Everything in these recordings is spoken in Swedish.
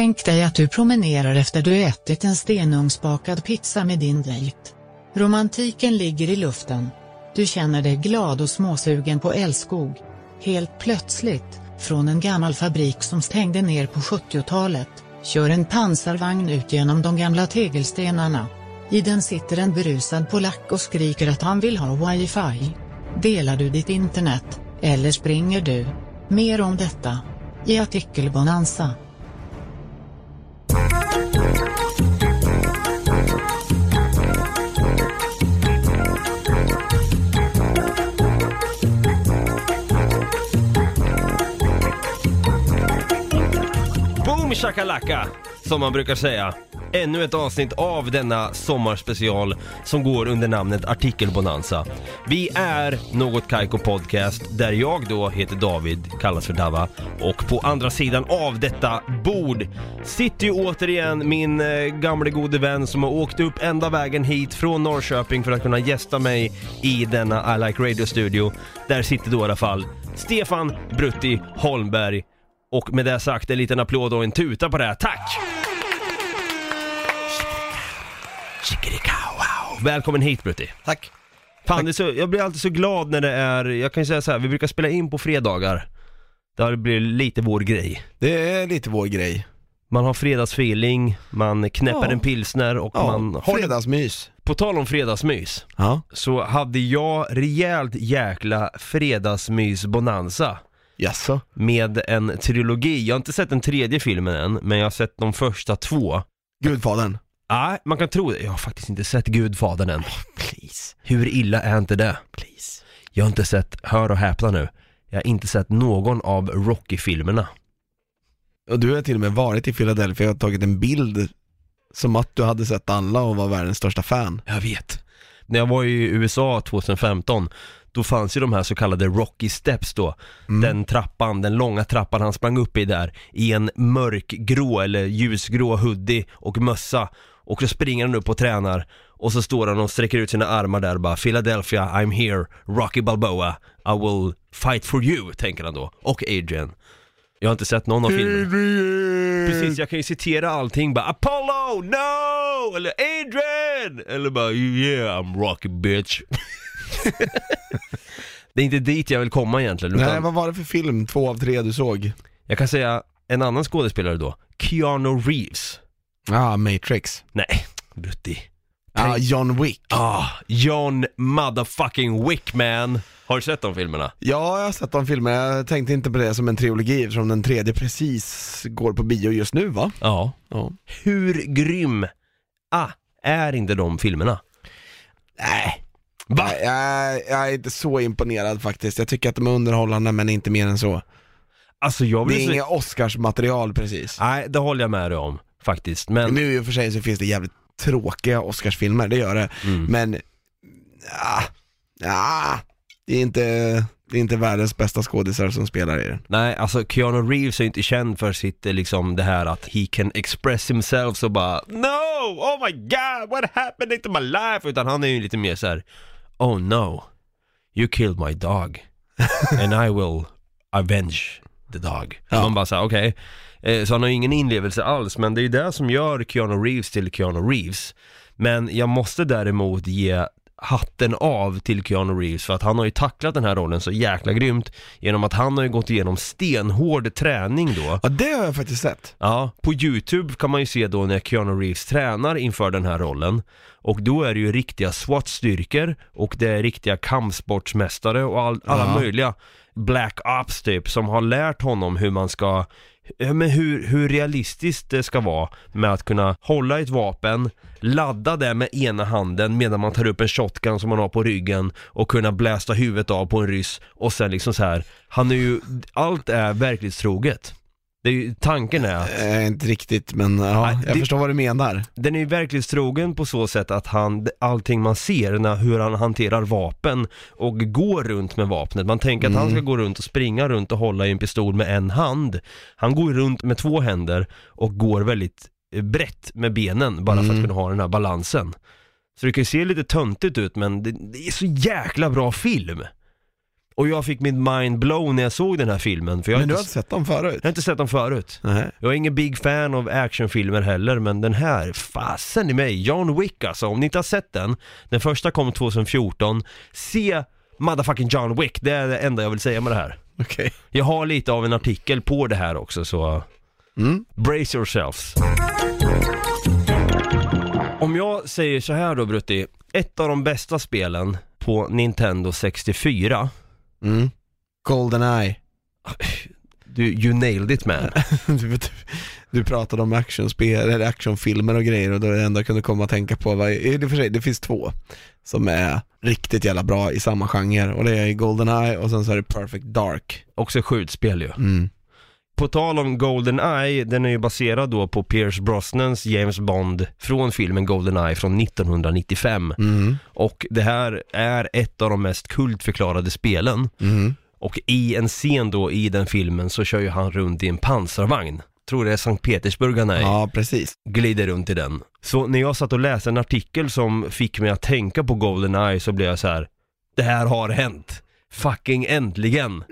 Tänk dig att du promenerar efter du ätit en stenugnsbakad pizza med din dejt. Romantiken ligger i luften. Du känner dig glad och småsugen på älskog. Helt plötsligt, från en gammal fabrik som stängde ner på 70-talet, kör en pansarvagn ut genom de gamla tegelstenarna. I den sitter en berusad polack och skriker att han vill ha wifi. Delar du ditt internet, eller springer du? Mer om detta i artikelbonanza. Chakalaka, som man brukar säga. Ännu ett avsnitt av denna sommarspecial som går under namnet Artikelbonanza. Vi är Något Kaiko Podcast, där jag då heter David, kallas för Dava. Och på andra sidan av detta bord sitter ju återigen min gamle gode vän som har åkt upp ända vägen hit från Norrköping för att kunna gästa mig i denna I Like Radio studio. Där sitter då i alla fall Stefan Brutti Holmberg. Och med det sagt, en liten applåd och en tuta på det här. Tack! Välkommen hit, Brutti. Tack. Fan, tack. Jag blir alltid så glad när det är... Jag kan ju säga så här, vi brukar spela in på fredagar. Det blir lite vår grej. Det är lite vår grej. Man har fredagsfeeling, man knäpper en pilsner och man har fredagsmys. På tal om fredagsmys, så hade jag rejält jäkla fredagsmys-bonanza. Jasså. Med en trilogi. Jag har inte sett den tredje filmen än, men jag har sett de första två. Gudfadern? Nej, man kan tro det. Jag har faktiskt inte sett Gudfadern än. Please. Hur illa är inte det? Please. Jag har inte sett Hör och Häpla nu. Jag har inte sett någon av Rocky-filmerna. Och du har till och med varit i Philadelphia och tagit en bild som att du hade sett alla och var världens största fan. Jag vet. När jag var i USA 2015, då fanns ju de här så kallade Rocky Steps då. Den trappan, den långa trappan han sprang upp i där, i en mörkgrå eller ljusgrå hoodie och mössa. Och så springer han upp och tränar. Och så står han och sträcker ut sina armar där och bara: Philadelphia, I'm here, Rocky Balboa, I will fight for you, tänker han då. Och Adrian. Jag har inte sett någon av filmen. Precis, jag kan ju citera allting. Bara Apollo, no! Eller Adrian! Eller bara yeah, I'm Rocky, bitch. Det är inte dit jag vill komma egentligen. Nej, utan... vad var det för film 2 av 3 du såg? Jag kan säga en annan skådespelare då. Keanu Reeves. Matrix. Nej, Brutti. John Wick. John motherfucking Wick, man. Har du sett de filmerna? Ja, jag har sett de filmerna. Jag tänkte inte på det som en trilogi eftersom den tredje precis går på bio just nu, va? Ja. Hur grym är inte de filmerna? Nej. Va? Jag är inte så imponerad faktiskt. Jag tycker att de är underhållande, men inte mer än så. Alltså, det är inga Oscarsmaterial precis. Nej, det håller jag med dig om faktiskt. Men nu i och för sig så finns det jävligt tråkiga Oscarsfilmer, det gör det. Men det är inte världens bästa skådespelare som spelar i den. Nej, alltså Keanu Reeves är inte känd för sitt, liksom det här att he can express himself så bara no, oh my god, what happened to my life? Utan han är ju lite mer så här: oh no, you killed my dog and I will avenge the dog. Man bara såhär, okej. Så han har ju ingen inlevelse alls. Men det är ju det som gör Keanu Reeves till Keanu Reeves. Men jag måste däremot ge hatten av till Keanu Reeves, för att han har ju tacklat den här rollen så jäkla grymt genom att han har ju gått igenom stenhård träning då. Ja, det har jag faktiskt sett. Ja, på YouTube kan man ju se då när Keanu Reeves tränar inför den här rollen, och då är det ju riktiga SWAT-styrkor och det är riktiga kampsportsmästare och alla möjliga Black Ops typ som har lärt honom hur man ska, men hur realistiskt det ska vara med att kunna hålla ett vapen, ladda det med ena handen medan man tar upp en shotgun som man har på ryggen och kunna blästa huvudet av på en ryss. Och sen liksom så här, han är ju, allt är verklighetstroget. Det är ju, tanken är att... inte riktigt, men jag förstår vad du menar. Den är ju verklighetstrogen på så sätt att allting man ser när, hur han hanterar vapen och går runt med vapnet. Man tänker att han ska gå runt och springa runt och hålla i en pistol med en hand. Han går runt med 2 händer och går väldigt brett med benen bara för att kunna ha den här balansen. Så det kan ju se lite töntigt ut, men det är så jäkla bra film. Och jag fick min mind blown när jag såg den här filmen, för jag... Men du har inte sett dem förut? Jag har inte sett dem förut. Nej. Jag är ingen big fan av actionfilmer heller, men den här, fasen i mig, John Wick alltså. Om ni inte har sett den, den första kom 2014. Se motherfucking John Wick, det är det enda jag vill säga med det här. Okay. Jag har lite av en artikel på det här också, så brace yourselves. Om jag säger så här då, Brutti, ett av de bästa spelen på Nintendo 64. Golden Eye. You nailed it, man. Du pratade om actionspel eller actionfilmer och grejer, och då är det enda jag kunde komma att tänka på det, för sig, det finns två som är riktigt jävla bra i samma genre, och det är Golden Eye och sen så är det Perfect Dark. Också skjutspel ju. På tal om Golden Eye, den är ju baserad då på Pierce Brosnans James Bond från filmen Golden Eye från 1995. Och det här är ett av de mest kultförklarade spelen. Och i en scen då i den filmen så kör ju han runt i en pansarvagn. Tror det är Sankt Petersburg han är. Ja, precis. Glider runt i den. Så när jag satt och läste en artikel som fick mig att tänka på Golden Eye, så blev jag så här: det här har hänt. Fucking äntligen.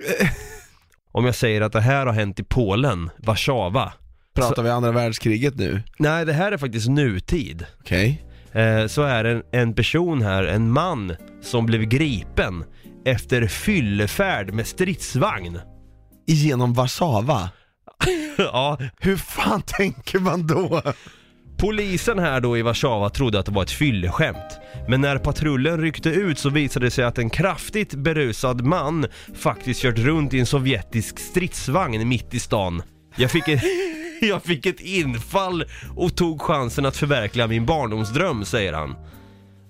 Om jag säger att det här har hänt i Polen, Warszawa. Pratar vi andra världskriget nu? Nej, det här är faktiskt nutid. Okej. Så är det en person här, en man, som blev gripen efter fyllefärd med stridsvagn. Genom Warszawa? Ja. Hur fan tänker man då? Polisen här då i Warszawa trodde att det var ett fylleskämt. Men när patrullen ryckte ut så visade det sig att en kraftigt berusad man faktiskt kört runt i en sovjetisk stridsvagn mitt i stan. Jag fick ett infall och tog chansen att förverkliga min barndomsdröm, säger han.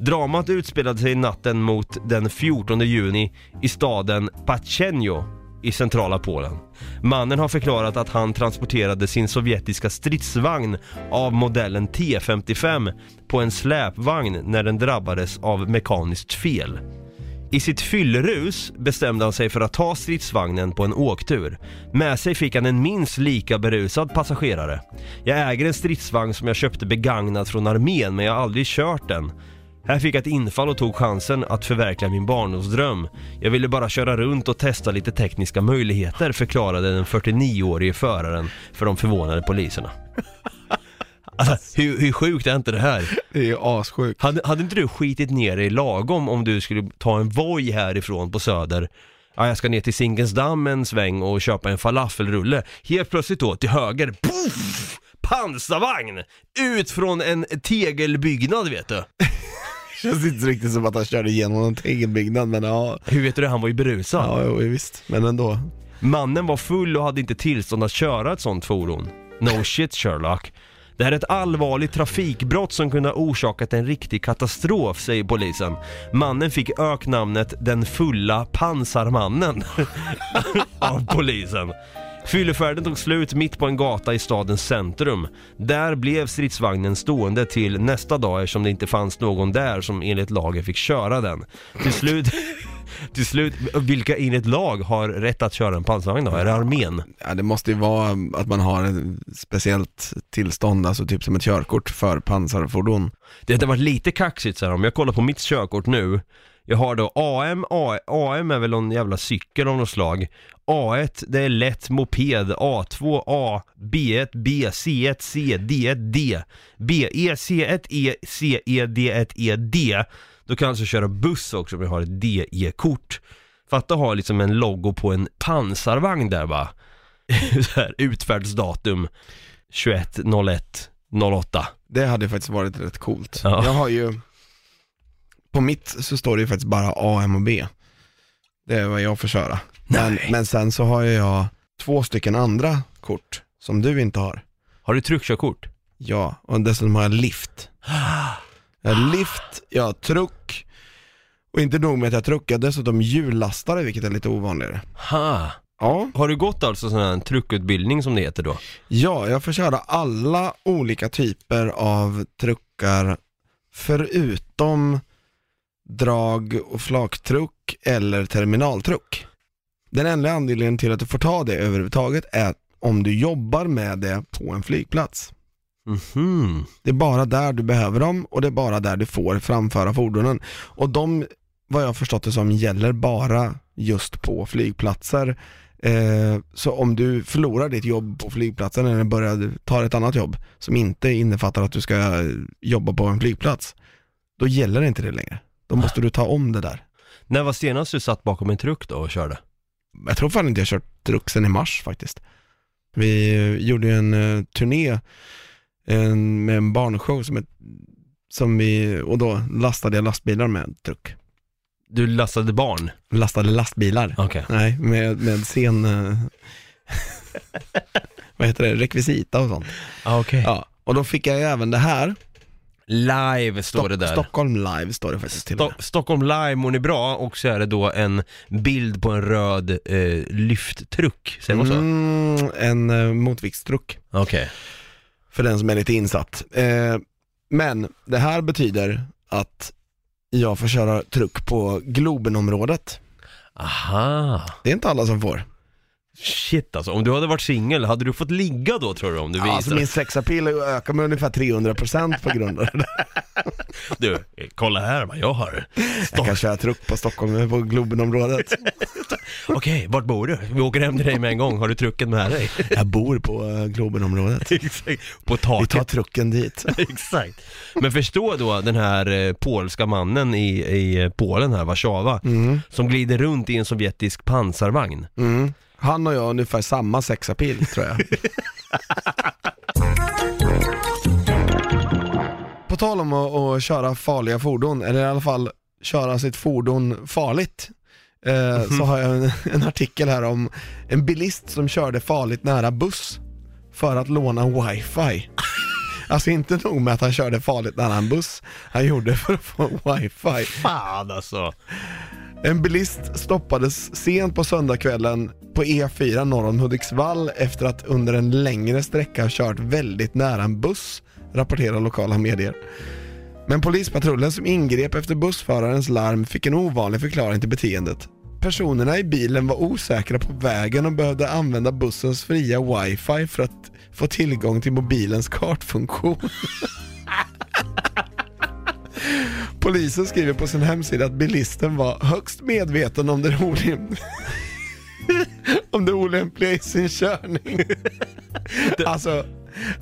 Dramat utspelade sig natten mot den 14 juni i staden Pachenjo i centrala Polen. Mannen har förklarat att han transporterade sin sovjetiska stridsvagn av modellen T-55 på en släpvagn när den drabbades av mekaniskt fel. I sitt fyllerus bestämde han sig för att ta stridsvagnen på en åktur. Med sig fick han en minst lika berusad passagerare. Jag äger en stridsvagn som jag köpte begagnad från armén, men jag har aldrig kört den. Här fick jag ett infall och tog chansen att förverkliga min barndomsdröm. Jag ville bara köra runt och testa lite tekniska möjligheter, förklarade den 49-årige föraren för de förvånade poliserna. Alltså, hur sjukt är inte det här? Det är ju assjukt. Hade inte du skitit ner dig lagom om du skulle ta en voj härifrån på Söder? Ja, jag ska ner till Sinkens damm en sväng och köpa en falafelrulle. Helt plötsligt då till höger, puff, pansarvagn! Ut från en tegelbyggnad, vet du. Det känns inte riktigt som att han körde igenom en tegelbyggnad, men ja. Hur vet du det? Han var ju berusad. Ja, visst. Men ändå. Mannen var full och hade inte tillstånd att köra ett sånt fordon. No shit, Sherlock. Det här är ett allvarligt trafikbrott som kunde ha orsakat en riktig katastrof, säger polisen. Mannen fick öknamnet Den fulla pansarmannen av polisen. Fyllefärden tog slut mitt på en gata i stadens centrum. Där blev stridsvagnen stående till nästa dag, eftersom det inte fanns någon där som enligt lagen fick köra den. Till slut, vilka enligt lag har rätt att köra en pansarvagn då? Är det armén? Ja, det måste ju vara att man har ett speciellt tillstånd, alltså typ som ett körkort för pansarfordon. Det har varit lite kaxigt så här. Om jag kollar på mitt körkort nu, jag har då AM är väl någon jävla cykel av något slag. A1, det är lätt moped. A2, A, B1, B, C1, C, D1, D. B, E, C1, E, C, E, D1, E, D. Då kan jag alltså köra buss också om jag har ett DE-kort. Fatta ha liksom en logo på en pansarvagn där, va? Så här, utfärdsdatum 21.01.08. Det hade faktiskt varit rätt coolt. Ja. Jag har ju... På mitt så står det ju faktiskt bara AM och B. Det är vad jag får köra. Men sen så har jag två stycken andra kort som du inte har. Har du truckkörkort? Ja, och dessutom har jag lift. Jag har lift, jag har truck. Och inte nog med att jag truckar, dessutom hjullastare, vilket är lite ovanligare. Ha. Ja. Har du gått alltså sån här truckutbildning som det heter då? Ja, jag får köra alla olika typer av truckar förutom drag- och flaktruck eller terminaltruck. Den enda anledningen till att du får ta det överhuvudtaget är om du jobbar med det på en flygplats. Det är bara där du behöver dem, och det är bara där du får framföra fordonen. Och de, vad jag förstått det som, gäller bara just på flygplatser. Så om du förlorar ditt jobb på flygplatsen eller börjar ta ett annat jobb som inte innefattar att du ska jobba på en flygplats, då gäller det inte det längre. Då måste du ta om det där. När var senast du satt bakom en truck då och körde? Jag tror fan inte jag kört truck sen i mars faktiskt. Vi gjorde en turné med en barnshow som vi, och då lastade jag lastbilar med en truck. Du lastade barn? Lastade lastbilar. Okay. Nej, med scen... vad heter det? Rekvisita och sånt. Ah, okay. Ja, och då fick jag även det här. Live står det där. Stockholm Live står det faktiskt till. Stockholm Live mår ni bra, och så är det då en bild på en röd lyfttruck. Säger man så? En motviktstruck. Okej. Okay. För den som är lite insatt. Men det här betyder att jag får köra truck på Globenområdet. Aha. Det är inte alla som får. Shit alltså, om du hade varit singel hade du fått ligga då, tror du, om du visar? Alltså min sexapil ökar med ungefär 300% på grund av det. Du, kolla här vad jag har. Jag kan köra truck på Stockholm på Globenområdet. Okej, vart bor du? Vi åker hem till dig med en gång, har du trucken med dig? Jag bor på Globenområdet. Exakt. På taket. Vi tar trucken dit. Exakt. Men förstå då den här polska mannen i Polen här, Warszawa, som glider runt i en sovjetisk pansarvagn. Mm. Han och jag ungefär samma sexapil, tror jag. På tal om att köra farliga fordon, eller i alla fall köra sitt fordon farligt, så har jag en artikel här om en bilist som körde farligt nära buss för att låna wifi. Alltså inte nog med att han körde farligt nära en buss, han gjorde för att få wifi. Fan alltså. En bilist stoppades sent på söndagskvällen på E4 norr om Hudiksvall efter att under en längre sträcka ha kört väldigt nära en buss, rapporterar lokala medier. Men polispatrullen som ingrep efter bussförarens larm fick en ovanlig förklaring till beteendet. Personerna i bilen var osäkra på vägen och behövde använda bussens fria wifi för att få tillgång till mobilens kartfunktion. Polisen skriver på sin hemsida att bilisten var högst medveten om det olämpliga i sin körning. Alltså,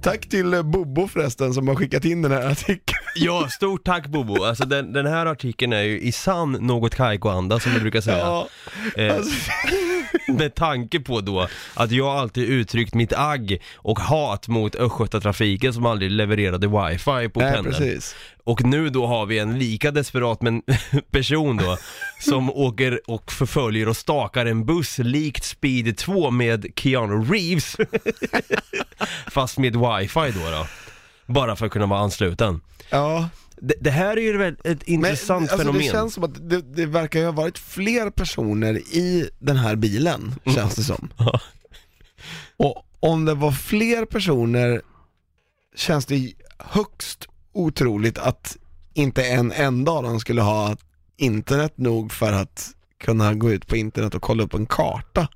tack till Bobo förresten som har skickat in den här artikeln. Ja, stort tack Bobo. Alltså den här artikeln är ju i sann något Kaiko-anda som du brukar säga. Ja, alltså... med tanke på då att jag alltid uttryckt mitt agg och hat mot Östgötta trafiken som aldrig levererade wifi på pendeln. Precis. Och nu då har vi en lika desperat men person då som åker och förföljer och stakar en buss likt Speed 2 med Keanu Reeves fast med wifi då. Bara för att kunna vara ansluten. Ja. Det här är ju ett intressant fenomen. Det känns som att det verkar ju ha varit fler personer i den här bilen, känns det som. Och om det var fler personer känns det högst otroligt att inte en enda av dem skulle ha internet nog för att kunna gå ut på internet och kolla upp en karta.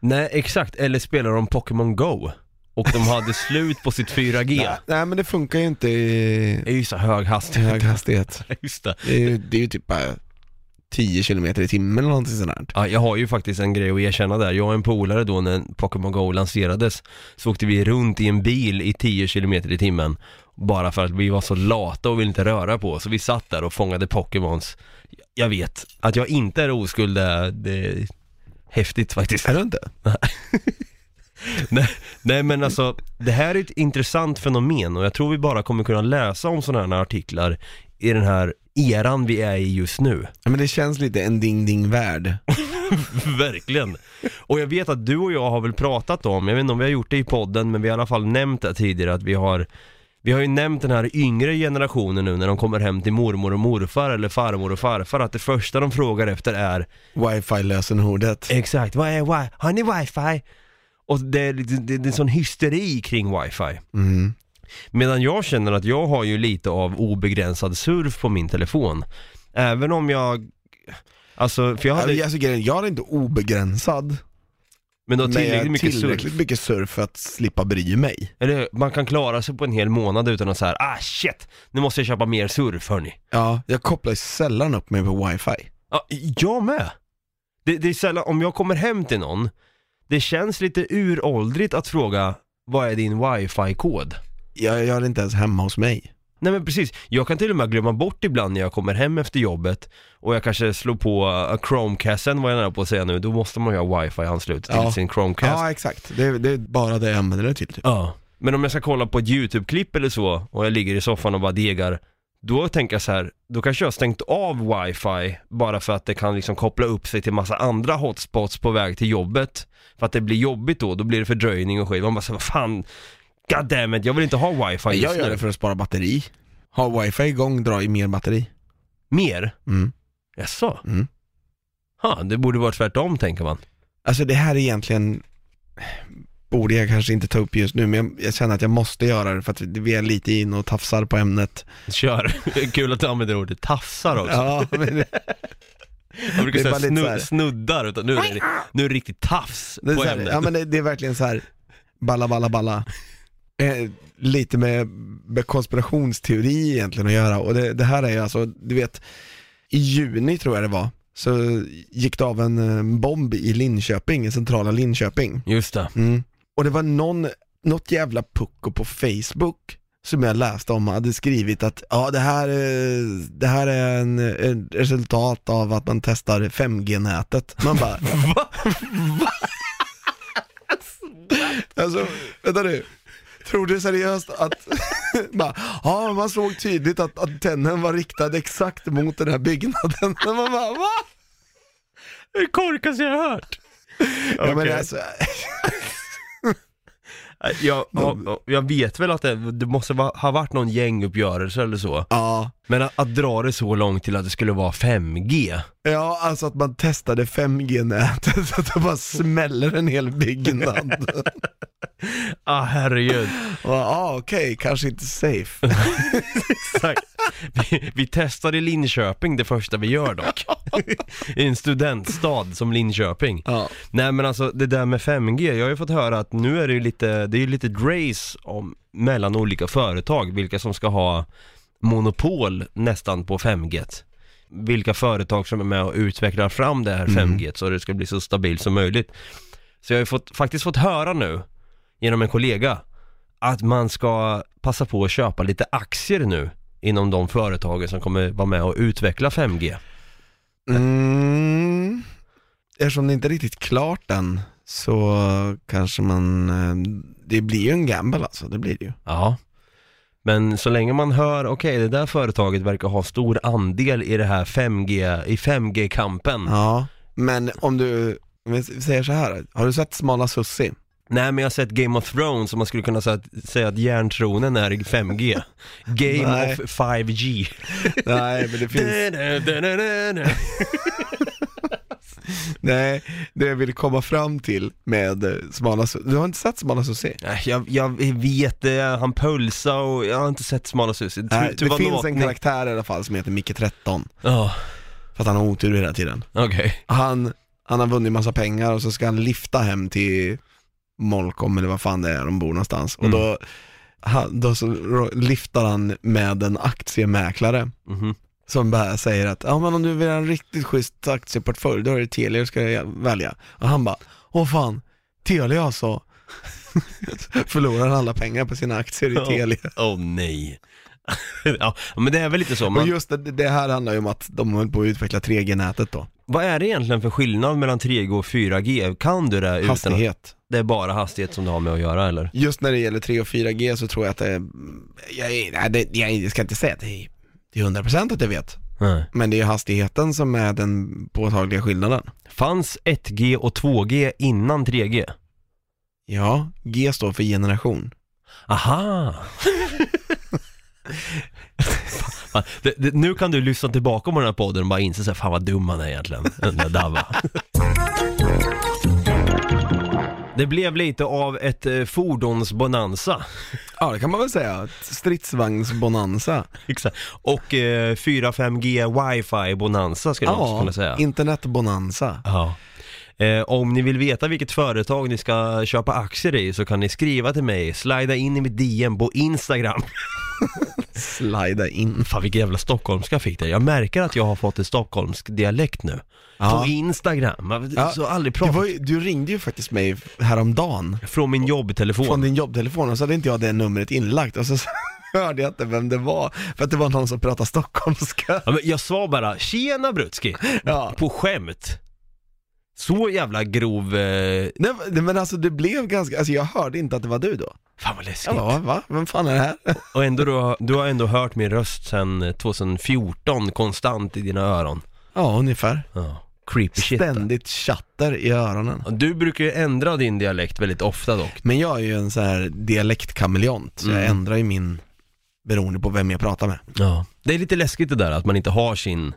Nej, exakt. Eller spelar de Pokémon Go? Och de hade slut på sitt 4G. Nej, men det funkar ju inte i... Det är ju så hög hastighet. Just det. Det är ju typ bara 10 km i timmen eller någonting sådant. Ja, jag har ju faktiskt en grej att erkänna där. Jag och en polare då när Pokémon Go lanserades så åkte vi runt i en bil i 10 km i timmen. Bara för att vi var så lata och ville inte röra på oss. Så vi satt där och fångade Pokémons. Jag vet att jag inte är oskuld. Det är häftigt faktiskt. Är det inte? Nej, men alltså det här är ett intressant fenomen och jag tror vi bara kommer kunna läsa om sådana här artiklar i den här eran vi är i just nu. Men det känns lite en ding-ding-värld. Verkligen. Och jag vet att du och jag har väl pratat om, jag vet inte om vi har gjort det i podden, men vi har i alla fall nämnt det tidigare att vi har ju nämnt den här yngre generationen nu när de kommer hem till mormor och morfar eller farmor och farfar att det första de frågar efter är wifi-lösenordet. Exakt, vad är wifi? Har ni wifi? Och det är en sån hysteri kring wifi. Mm. Medan jag känner att jag har ju lite av obegränsad surf på min telefon. Även om jag... Alltså, för jag är inte obegränsad. Men då tillräckligt mycket surf för att slippa bry mig. Eller, man kan klara sig på en hel månad utan att säga, shit, nu måste jag köpa mer surf, hörni. Ja, jag kopplar sällan upp mig på wifi. Ja, jag med. det är sällan, om jag kommer hem till någon, det känns lite uråldrigt att fråga, vad är din wifi-kod? Jag gör det inte ens hemma hos mig. Nej men precis, jag kan till och med glömma bort ibland när jag kommer hem efter jobbet och jag kanske slår på Chromecasten, vad jag är nära på att säga nu, då måste man ju ha wifi anslut till sin Chromecast. Ja exakt, det är bara det jag använder det till typ. Ja, men om jag ska kolla på ett YouTube-klipp eller så och jag ligger i soffan och bara degar, då tänker jag så här, då kanske jag har stängt av wifi bara för att det kan liksom koppla upp sig till massa andra hotspots på väg till jobbet, för att det blir jobbigt då blir det fördröjning och skit, man bara så här, vad fan, goddammit, jag vill inte ha wifi just nu. Jag gör det för att spara batteri. Ha wifi igång, dra i mer batteri. Mer? Mm. Jaså? Mm. Ha, det borde vara tvärtom, tänker man. Alltså det här egentligen borde jag kanske inte ta upp just nu, men jag känner att jag måste göra det för att vi är lite in och tafsar på ämnet. Kör, kul att du använder ordet tafsar också. Ja, men... Jag brukar säga snuddar, utan nu är det riktigt tafs det på ämnet. Ja, men det är verkligen så här balla. Lite med konspirationsteori egentligen att göra. Och det här är ju alltså, du vet, i juni tror jag det var, så gick det av en bomb i Linköping, i centrala Linköping. Just det. Mm. Och det var något jävla pucko på Facebook som jag läste om hade skrivit att ja, det här är en resultat av att man testar 5G-nätet. Man bara va? Va? Alltså, vänta nu. Tror du seriöst att man såg tydligt att antennen var riktad exakt mot den här byggnaden. Man bara, va? Det korkas jag hört. Ja, okay. Men alltså, jag vet väl att det måste ha varit någon gänguppgörelse eller så. Ja. Men att dra det så långt till att det skulle vara 5G. Ja, alltså att man testade 5G-nätet så att det bara smäller en hel byggnad. Ah, herregud. Ja, okej, kanske inte safe. Exakt. Vi testar i Linköping det första vi gör dock. I en studentstad som Linköping. Ja. Nej, men alltså det där med 5G, jag har ju fått höra att nu är det ju lite, det är ju lite race mellan olika företag, vilka som ska ha monopol nästan på 5G. Vilka företag som är med och utvecklar fram det här 5G så det ska bli så stabilt som möjligt. Så jag har ju faktiskt fått höra nu genom en kollega att man ska passa på att köpa lite aktier nu inom de företagen som kommer vara med och utveckla 5G. Mm. Eftersom det inte är riktigt klart än så kanske det blir ju en gamble alltså, det blir det ju. Ja. Men så länge man hör, okej, det där företaget verkar ha stor andel i det här 5G, i 5G-kampen. Ja, men om vi säger så här, har du sett Smala Sussi? Nej, men jag har sett Game of Thrones, som man skulle kunna säga att järntronen är 5G. Game of 5G. Nej, men det finns... Nej, det jag vill komma fram till med Smala Sussi. Du har inte sett Smala Sussi? Nej, jag vet det. Han pulsar och jag har inte sett Smala Sussi. Nej, det finns en karaktär i alla fall som heter Micke 13. Oh. För att han har otur hela tiden. Okay. Han har vunnit massa pengar och så ska han lifta hem till Molkom eller vad fan det är de bor någonstans. Mm. Och då så liftar han med en aktiemäklare. Mm. Som bara säger att men om du vill ha en riktigt schysst aktieportfölj, då är det Telia du ska välja. Och han bara, åh fan, Telia alltså. Förlorar alla pengar på sina aktier i Telia. Åh nej. Ja, men det är väl lite så. Men just det här handlar ju om att de håller på att utveckla 3G-nätet då. Vad är det egentligen för skillnad mellan 3G och 4G? Kan du det hastighet? Det är bara hastighet som du har med att göra, eller? Just när det gäller 3 och 4G så tror jag att det är... Jag ska inte säga att det är 100% att jag vet. Nej. Men det är hastigheten som är den påtagliga skillnaden. Fanns 1G och 2G innan 3G? Ja, G står för generation. Aha! Nu kan du lyssna tillbaka på den här podden och bara inse så här, fan vad dum man är egentligen. Den där Dava. Det blev lite av ett fordonsbonanza. Ja, det kan man väl säga. Stridsvagnsbonanza. Exakt. Och 4-5G wifi-bonanza skulle man också kunna säga. Internetbonanza. Ja. Om ni vill veta vilket företag ni ska köpa aktier i så kan ni skriva till mig. Slida in i mitt DM på Instagram. Slida in. Fan, vilken jävla stockholmska fick det. Jag märker att jag har fått en stockholmsk dialekt nu. På Instagram. Ja. Så aldrig pratat. Du ringde ju faktiskt mig häromdagen. Från min jobbtelefon. Från din jobbtelefon. Och så hade inte jag det numret inlagt. Och så hörde jag inte vem det var. För att det var någon som pratade stockholmska. Ja, men jag sa bara, tjena Brutski. Ja. På skämt. Så jävla grov... Nej, men alltså det blev ganska... Alltså jag hörde inte att det var du då. Fan vad läskigt. Ja, va? Vem fan är det här? Och ändå, du har ändå hört min röst sedan 2014 konstant i dina öron. Ja, ungefär. Ja. Creepy shit. Ständigt chatter i öronen. Du brukar ju ändra din dialekt väldigt ofta dock. Men jag är ju en så här dialektkameleont. Så jag ändrar ju min... Beroende på vem jag pratar med. Ja. Det är lite läskigt det där att man inte har sin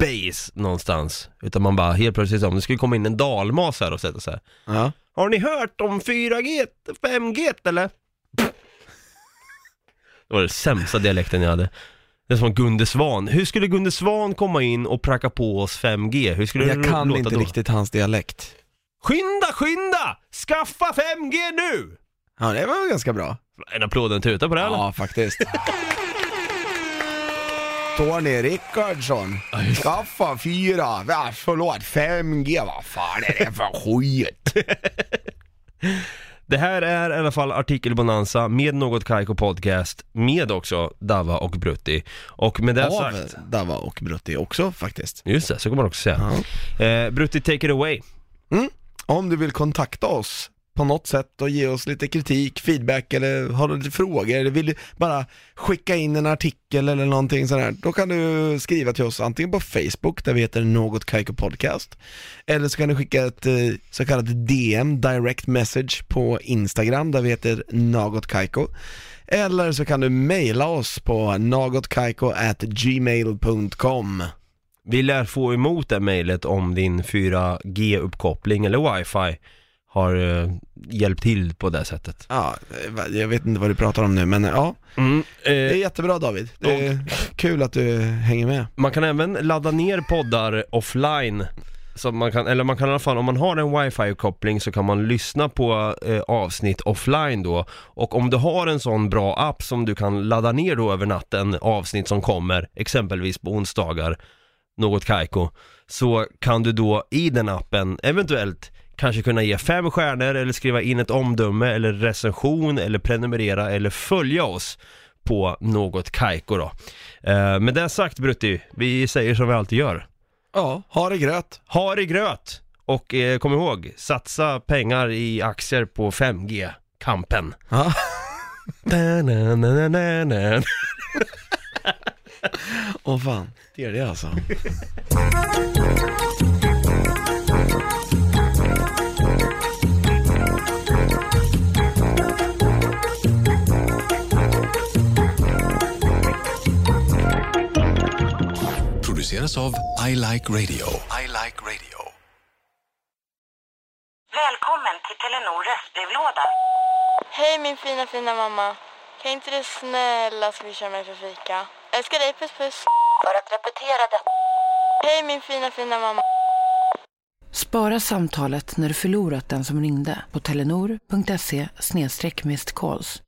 base någonstans, utan man bara helt plötsligt om det skulle komma in en dalmas här och sätta så här. Ja. Har ni hört om 4G, 5G eller? Det var den sämsta dialekten jag hade. Det är som Gunde Svan. Hur skulle Gunde Svan komma in och pracka på oss 5G? Hur skulle jag kan låta inte då? Riktigt hans dialekt. Skynda! Skaffa 5G nu! Ja, det var ganska bra. En applåd en tuta på det här. Ja, eller? Faktiskt. Tony Rickardsson, skaffa 4, förlåt, 5G, vad fan är det för skit? Det här är i alla fall artikelbonanza med Något Kaiko podcast, med också Dava och Brutti. Och med det sagt... Dava och Brutti också faktiskt. Just det, så kan man också säga. Brutti, take it away. Om du vill kontakta oss på något sätt och ge oss lite kritik, feedback, eller har du lite frågor, eller vill du bara skicka in en artikel eller någonting sådär, då kan du skriva till oss antingen på Facebook där vi heter Något Kaiko Podcast, eller så kan du skicka ett så kallat DM, direct message, på Instagram där vi heter Något Kaiko, eller så kan du mejla oss på nagotkaiko@gmail.com. Vi lär få emot det mejlet om din 4G-uppkoppling eller wifi har hjälpt till på det sättet. Ja, jag vet inte vad du pratar om nu, men ja. Det är jättebra, David. Det är kul att du hänger med. Man kan även ladda ner poddar offline, så man kan i alla fall, om man har en wifi-koppling så kan man lyssna på avsnitt offline då. Och om du har en sån bra app som du kan ladda ner då över natten, avsnitt som kommer exempelvis på onsdagar, Något Kaiko, så kan du då i den appen eventuellt kanske kunna ge 5 stjärnor eller skriva in ett omdöme eller recension eller prenumerera eller följa oss på Något Kaiko då. Med det sagt, Brutti, vi säger som vi alltid gör. Ja, ha det gröt. Ha det gröt. Och kom ihåg, satsa pengar i aktier på 5G-kampen. Ja. Åh fan, det är det alltså. Av I Like Radio. I Like Radio. Välkommen till Telenor röstbrevlåda. Hej min fina mamma. Kan inte du snälla swisha mig för fika? Älskar dig, puss. För att repetera det. Hej min fina mamma. Spara samtalet när du förlorat den som ringde på telenor.se/missed calls.